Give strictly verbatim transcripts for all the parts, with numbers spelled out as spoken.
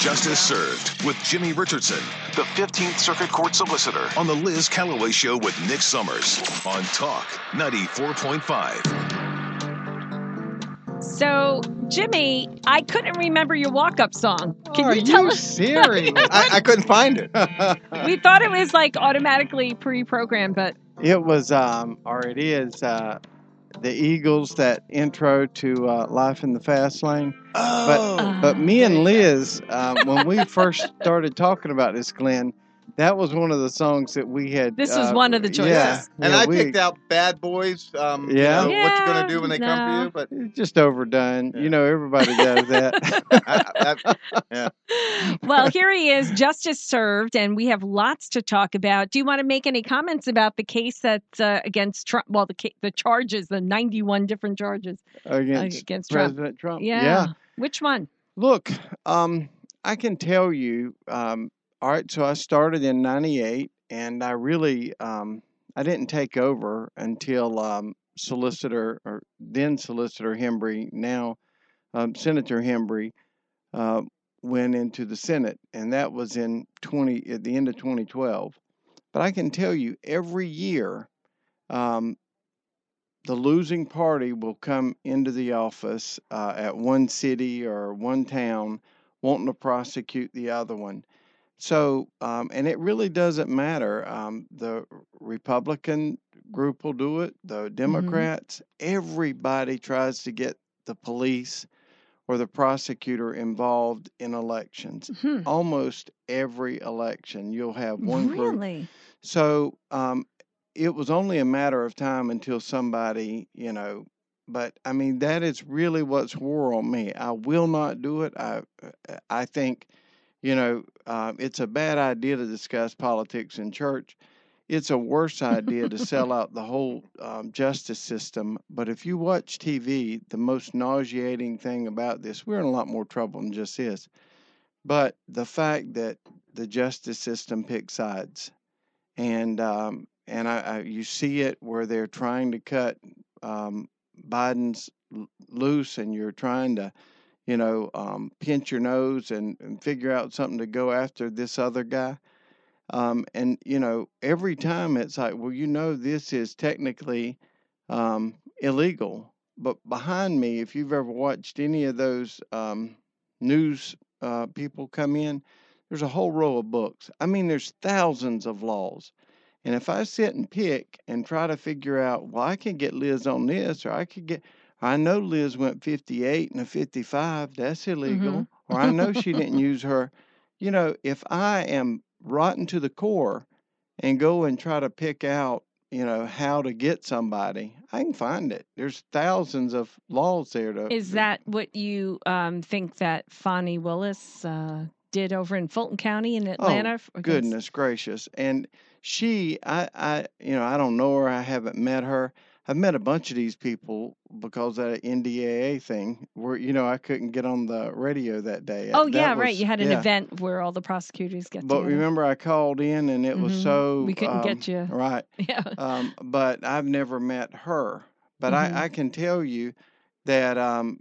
Justice Served with Jimmy Richardson, the fifteenth Circuit Court solicitor, on the Liz Callaway Show with Nick Summers on Talk ninety-four point five. So, Jimmy, I couldn't remember your walk-up song. Can Are you tell you us? Serious? I, I couldn't find it. We thought it was like automatically pre-programmed, but it was, um, or it is, uh, the Eagles, that intro to uh, Life in the Fast Lane. Oh. But, uh, but me and Liz, uh, when we first started talking about this, Glenn, that was one of the songs that we had. This was uh, one of the choices. Yeah, and yeah, I we, picked out Bad Boys, um, yeah. You know, yeah, What You Gonna Do When They no. Come For You. But it's just overdone. Yeah. You know, everybody does that. I, I, yeah. Well, here he is, Justice Served, and we have lots to talk about. Do you want to make any comments about the case that's uh, against Trump? Well, the the charges, the ninety-one different charges. Against, uh, against President Trump. Trump. Yeah. yeah. Which one? Look, um, I can tell you... Um, All right, so I started in ninety-eight, and I really, um, I didn't take over until um, Solicitor, or then Solicitor Hembry, now um, Senator Hembry, uh, went into the Senate, and that was in twenty at the end of twenty twelve. But I can tell you, every year, um, the losing party will come into the office uh, at one city or one town, wanting to prosecute the other one. So, um, and it really doesn't matter. Um, the Republican group will do it, the Democrats, mm-hmm. everybody tries to get the police or the prosecutor involved in elections. Mm-hmm. Almost every election, you'll have one group. Really? So um, it was only a matter of time until somebody, you know, but I mean, that is really what's wore on me. I will not do it. I, I think... You know, uh, it's a bad idea to discuss politics in church. It's a worse idea to sell out the whole um, justice system. But if you watch T V, the most nauseating thing about this, we're in a lot more trouble than just this. But the fact that the justice system picks sides, and um, and I, I, you see it where they're trying to cut um, Biden's loose, and you're trying to, you know, um, pinch your nose and, and figure out something to go after this other guy. Um, and, you know, every time it's like, well, you know, this is technically um, illegal. But behind me, if you've ever watched any of those um, news uh, people come in, there's a whole row of books. I mean, there's thousands of laws. And if I sit and pick and try to figure out, well, I can get Liz on this, or I could get... I know Liz went fifty-eight and a fifty-five. That's illegal. Mm-hmm. Or I know she didn't use her. You know, if I am rotten to the core and go and try to pick out, you know, how to get somebody, I can find it. There's thousands of laws there. To, Is that what you um, think that Fani Willis uh, did over in Fulton County in Atlanta? Oh, goodness gracious. And she, I, I, you know, I don't know her. I haven't met her. I've met a bunch of these people because of the N D A A thing where, you know, I couldn't get on the radio that day. Oh, that yeah, was, right. You had an yeah. event where all the prosecutors get But together. Remember, I called in and it mm-hmm. was so... We couldn't um, get you. Right. Yeah. Um, but I've never met her. But mm-hmm. I, I can tell you that um,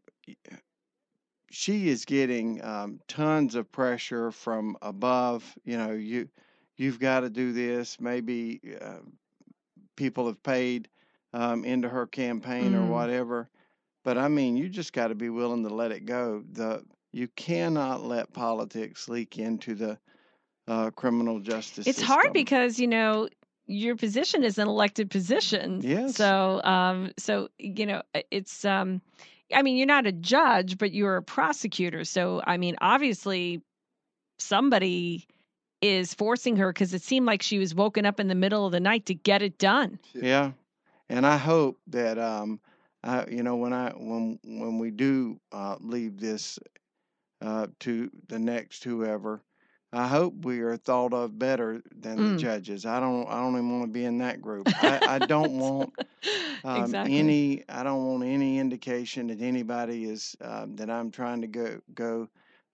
she is getting um, tons of pressure from above. You know, you, you've got to do this. Maybe uh, people have paid... Um, into her campaign mm. or whatever. But I mean, you just got to be willing to let it go. The you cannot let politics leak into the uh, criminal justice It's system. Hard because, you know, your position is an elected position. Yes. So, um, so you know, it's, um, I mean, you're not a judge, but you're a prosecutor. So, I mean, obviously somebody is forcing her because it seemed like she was woken up in the middle of the night to get it done. Yeah. And I hope that, um, I, you know, when I when when we do uh, leave this uh, to the next whoever, I hope we are thought of better than mm. the judges. I don't I don't even want to be in that group. I, I don't want um, exactly. any I don't want any indication that anybody is uh, that I'm trying to go go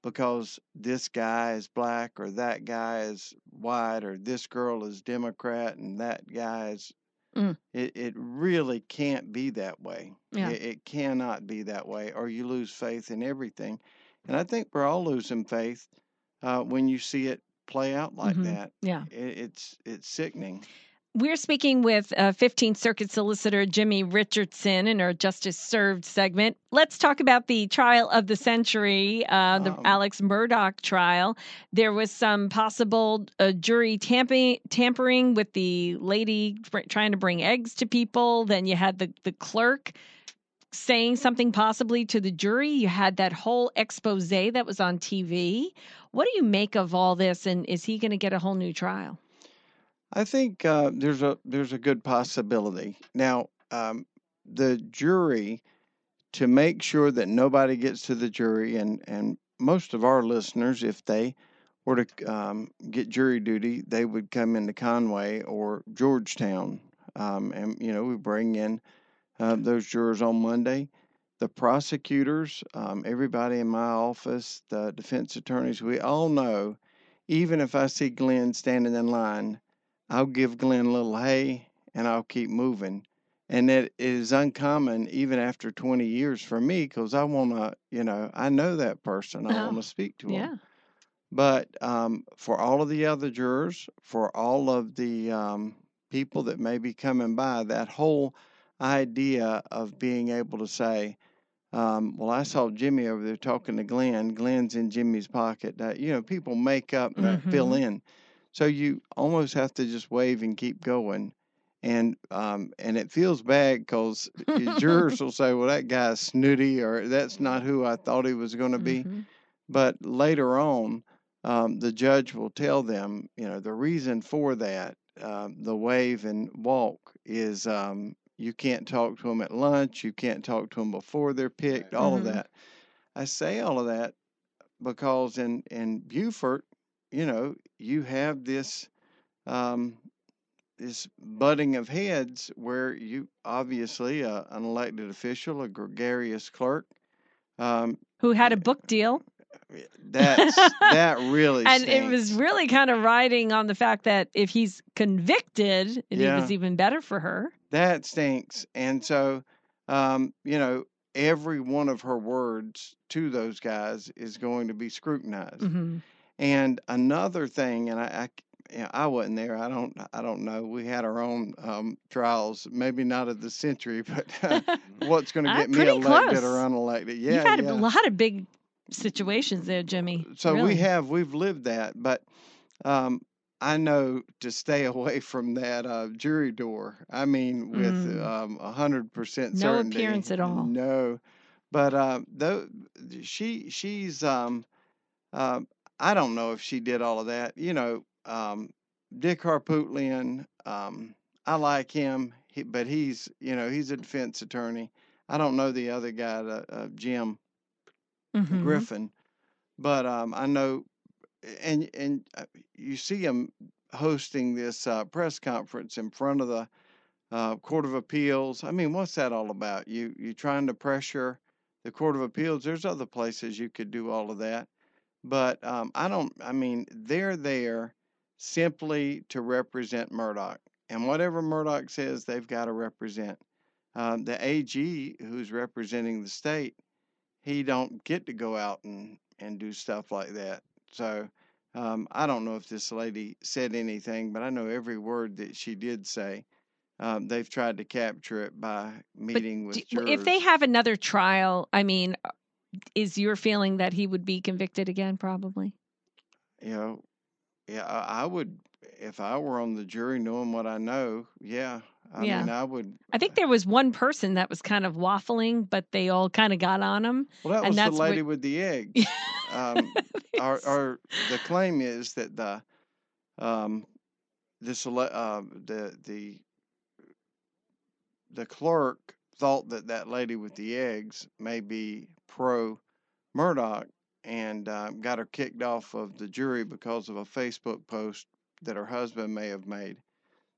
because this guy is black or that guy is white or this girl is Democrat and that guy is. Mm. It it really can't be that way. Yeah. It, it cannot be that way, or you lose faith in everything. And I think we're all losing faith uh, when you see it play out like mm-hmm. that. Yeah, it, it's it's sickening. We're speaking with uh, fifteenth Circuit Solicitor Jimmy Richardson in our Justice Served segment. Let's talk about the trial of the century, uh, the um, Alex Murdaugh trial. There was some possible uh, jury tampering, tampering with the lady trying to bring eggs to people. Then you had the, the clerk saying something possibly to the jury. You had that whole expose that was on T V. What do you make of all this, and is he going to get a whole new trial? I think uh, there's a there's a good possibility. Now, um, the jury, to make sure that nobody gets to the jury, and, and most of our listeners, if they were to um, get jury duty, they would come into Conway or Georgetown. Um, and, you know, we bring in uh, those jurors on Monday. The prosecutors, um, everybody in my office, the defense attorneys, we all know, even if I see Glenn standing in line, I'll give Glenn a little hay, and I'll keep moving. And it is uncommon, even after twenty years, for me, because I want to, you know, I know that person. I oh, want to speak to yeah. him. But um, for all of the other jurors, for all of the um, people that may be coming by, that whole idea of being able to say, um, well, I saw Jimmy over there talking to Glenn. Glenn's in Jimmy's pocket. That, you know, people make up and mm-hmm. fill in. So you almost have to just wave and keep going. And um, and it feels bad because jurors will say, well, that guy's snooty, or that's not who I thought he was going to be. Mm-hmm. But later on, um, the judge will tell them, you know, the reason for that, uh, the wave and walk, is um, you can't talk to them at lunch. You can't talk to them before they're picked, all mm-hmm. of that. I say all of that because in, in Beaufort, you know, you have this um, this butting of heads where you obviously uh, an elected official, a gregarious clerk, um, who had a book deal. That's that really stinks. And it was really kind of riding on the fact that if he's convicted, it yeah. was even better for her. That stinks. And so, um, you know, every one of her words to those guys is going to be scrutinized. Mm-hmm. And another thing, and I, I, you know, I wasn't there. I don't, I don't know. We had our own um, trials, maybe not of the century, but uh, what's going to get me elected close. or unelected? Yeah, you've had yeah. a lot of big situations there, Jimmy. So really. we have, we've lived that, but um, I know to stay away from that uh, jury door. I mean, with a hundred percent certainty, no appearance at all. No, but uh, though she, she's. Um, uh, I don't know if she did all of that. You know, um, Dick Harpootlian, um, I like him, he, but he's, you know, he's a defense attorney. I don't know the other guy, uh, uh, Jim mm-hmm. Griffin, but um, I know, and and you see him hosting this uh, press conference in front of the uh, Court of Appeals. I mean, what's that all about? You you trying to pressure the Court of Appeals? There's other places you could do all of that. But um, I don't, I mean, they're there simply to represent Murdaugh. And whatever Murdaugh says, they've got to represent. Um, the A G who's representing the state, he don't get to go out and, and do stuff like that. So um, I don't know if this lady said anything, but I know every word that she did say. Um, they've tried to capture it by meeting but with do, jurors. If they have another trial, I mean... is your feeling that he would be convicted again? Probably. You know, yeah, I would, if I were on the jury knowing what I know. Yeah. I yeah. mean, I would. I think there was one person that was kind of waffling, but they all kind of got on him. Well, that and was that's the lady what... with the egg. Um, our, our, the claim is that the, um, this, uh, the, the, the clerk thought that that lady with the eggs may be pro Murdaugh, and uh, got her kicked off of the jury because of a Facebook post that her husband may have made.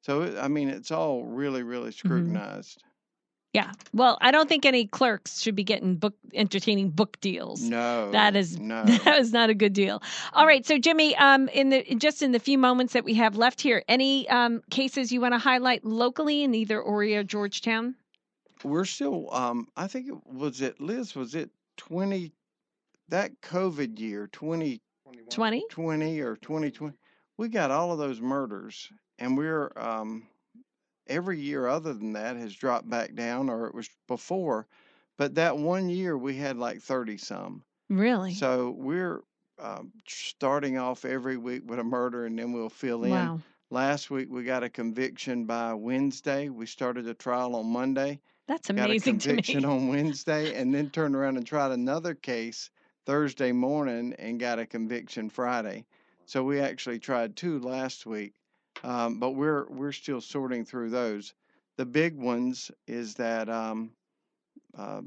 So, it, I mean, it's all really, really scrutinized. Mm-hmm. Yeah. Well, I don't think any clerks should be getting book entertaining book deals. No, that is no. that is not a good deal. All right. So, Jimmy, um, in the just in the few moments that we have left here, any um, cases you want to highlight locally in either Horry or Georgetown? We're still, um, I think it was it, Liz, was it twenty, that COVID year, twenty twenty-one twenty? twenty or twenty twenty. We got all of those murders, and we're um, every year other than that has dropped back down, or it was before. But that one year we had like thirty some. Really? So we're uh, starting off every week with a murder, and then we'll fill in. Wow. Last week we got a conviction by Wednesday. We started a trial on Monday. That's amazing to me. Got a conviction on Wednesday, and then turned around and tried another case Thursday morning and got a conviction Friday. So we actually tried two last week, um, but we're we're still sorting through those. The big ones is that um, uh,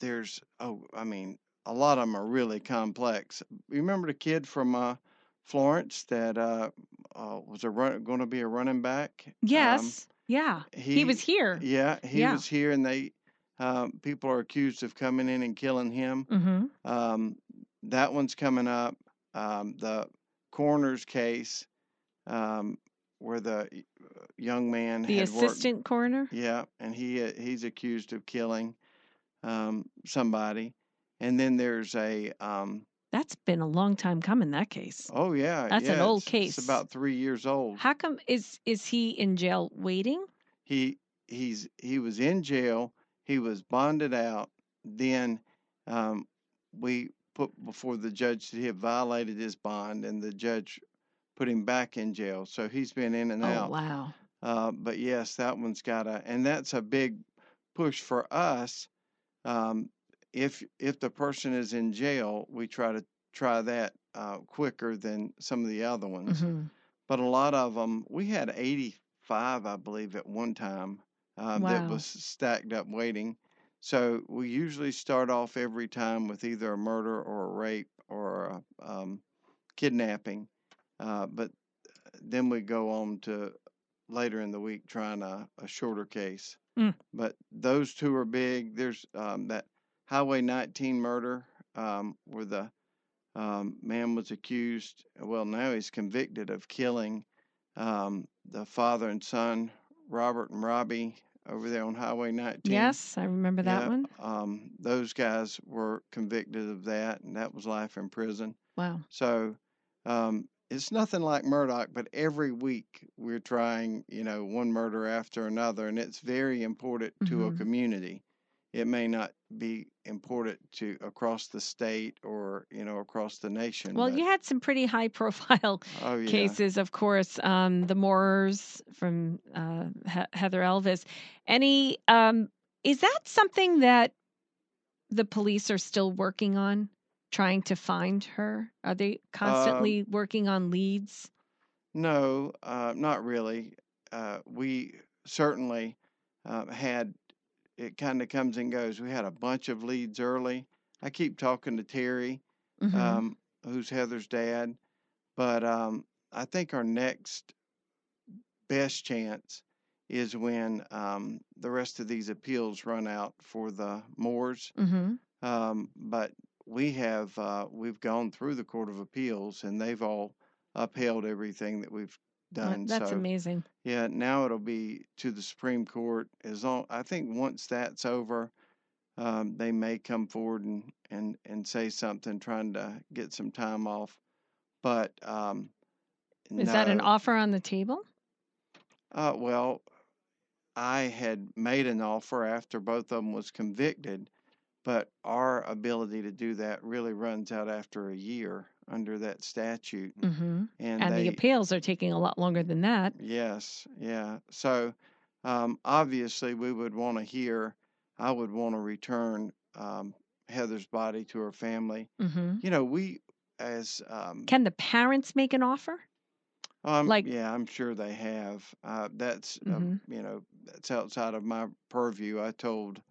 there's oh I mean a lot of them are really complex. You remember the kid from uh, Florence that uh, uh, was a run, going to be a running back? Yes. Um, Yeah, he, he was here. Yeah, he yeah. was here, and they uh, people are accused of coming in and killing him. Mm-hmm. Um, that one's coming up. Um, the coroner's case um, where the young man the had assistant worked, coroner. Yeah, and he uh, he's accused of killing um, somebody, and then there's a. Um, That's been a long time coming, that case. Oh, yeah. That's yeah, an old it's, case. It's about three years old. How come is is he in jail waiting? He he's he was in jail. He was bonded out. Then um, we put before the judge that he had violated his bond, and the judge put him back in jail. So he's been in and oh, out. Oh, wow. Uh, but, yes, that one's got a – and that's a big push for us. Um If if the person is in jail, we try to try that uh, quicker than some of the other ones. Mm-hmm. But a lot of them, we had eighty-five, I believe, at one time um, wow. that was stacked up waiting. So we usually start off every time with either a murder or a rape or a um, kidnapping. Uh, but then we go on to later in the week trying a, a shorter case. Mm. But those two are big. There's um, that. Highway nineteen murder, um, where the um, man was accused, well, now he's convicted of killing um, the father and son, Robert and Robbie, over there on Highway nineteen. Yes, I remember that yeah, one. Um, those guys were convicted of that, and that was life in prison. Wow. So um, it's nothing like Murdaugh, but every week we're trying, you know, one murder after another, and it's very important mm-hmm. to a community. It may not be important to across the state or, you know, across the nation. Well, but... you had some pretty high profile oh, yeah. cases, of course, um, the Moors from uh, Heather Elvis. Any um, is that something that the police are still working on, trying to find her? Are they constantly um, working on leads? No, uh, not really. Uh, we certainly uh, had. It kind of comes and goes. We had a bunch of leads early. I keep talking to Terry, mm-hmm. um, who's Heather's dad. But um, I think our next best chance is when um, the rest of these appeals run out for the Moors. Mm-hmm. Um, but we have, uh, we've gone through the Court of Appeals, and they've all upheld everything that we've done. That's so, amazing. Yeah, now it'll be to the Supreme Court. As long, I think once that's over, um, they may come forward and, and, and say something, trying to get some time off. But um, is no. that an offer on the table? Uh, well, I had made an offer after both of them was convicted, but our ability to do that really runs out after a year under that statute. Mm-hmm. And, and they, the appeals are taking a lot longer than that. Yes, yeah. So um, obviously we would want to hear, I would want to return um, Heather's body to her family. Mm-hmm. You know, we as... Um, Can the parents make an offer? Um, like, yeah, I'm sure they have. Uh, that's, mm-hmm. uh, you know, that's outside of my purview. I told...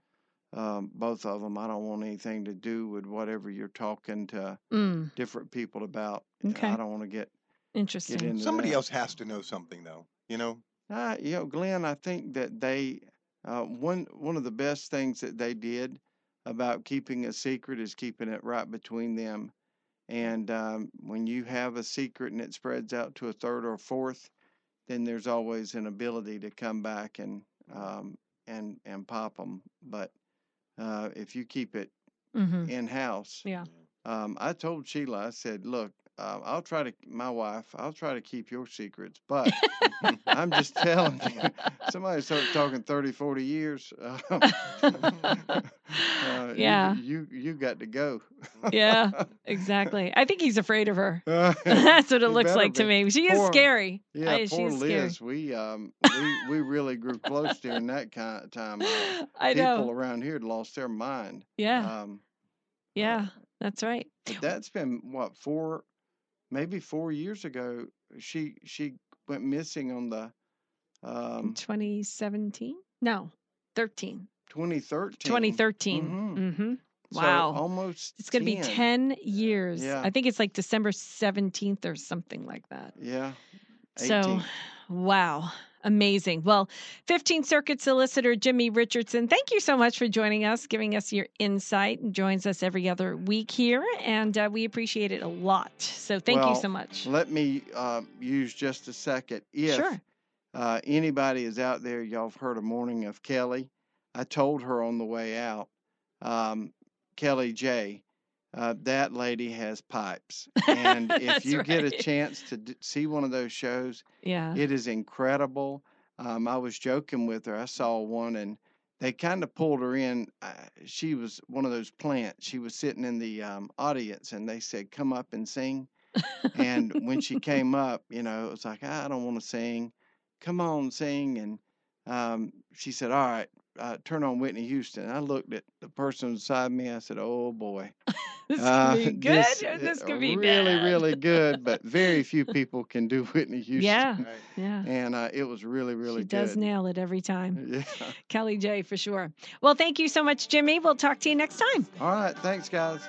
Um, both of them, I don't want anything to do with whatever you're talking to mm. different people about. Okay. I don't want to get interesting. Get into Somebody that. else has to know something, though. You know, uh, you know, Glenn. I think that they uh, one one of the best things that they did about keeping a secret is keeping it right between them. And um, when you have a secret and it spreads out to a third or a fourth, then there's always an ability to come back and um, and and pop them, but. Uh, if you keep it mm-hmm. in-house. Yeah. Um, I told Sheila, I said, look, uh, I'll try to, my wife, I'll try to keep your secrets, but I'm just telling you, somebody started talking thirty, forty years. Um, uh, yeah. You, you, you got to go. Yeah, exactly. I think he's afraid of her. Uh, That's what it looks like be. to me. She poor, is scary. Yeah, I, poor she's Liz. Scary. We, um, we, we really grew close during that kind of time. Uh, I know. People around here had lost their mind. Yeah. Um, yeah. Uh, That's right. But that's been what four, maybe four years ago. She she went missing on the um, twenty seventeen. No, thirteen. Twenty thirteen. Twenty thirteen. Mm-hmm. Mm-hmm. Wow, so almost. It's going to be ten years. Yeah. I think it's like December seventeenth or something like that. Yeah. eighteenth. So, wow. Amazing. Well, fifteenth Circuit Solicitor Jimmy Richardson, thank you so much for joining us, giving us your insight, and joins us every other week here, and uh, we appreciate it a lot. So thank well, you so much. Let me uh, use just a second. If sure. uh, anybody is out there, y'all have heard a Morning of Kelly. I told her on the way out, um, Kelly J, uh, that lady has pipes. And if you right. get a chance to d- see one of those shows, yeah, it is incredible. Um, I was joking with her. I saw one and they kind of pulled her in. Uh, she was one of those plants. She was sitting in the um, audience and they said, come up and sing. And when she came up, you know, it was like, I don't want to sing. Come on, sing. And um, she said, all right. Uh, turn on Whitney Houston. I looked at the person beside me. I said, oh, boy. This uh, could be good. This, this could be really, bad. really good, but very few people can do Whitney Houston. Yeah, right? yeah. And uh, it was really, really she good. She does nail it every time. Yeah. Kelly J, for sure. Well, thank you so much, Jimmy. We'll talk to you next time. All right. Thanks, guys.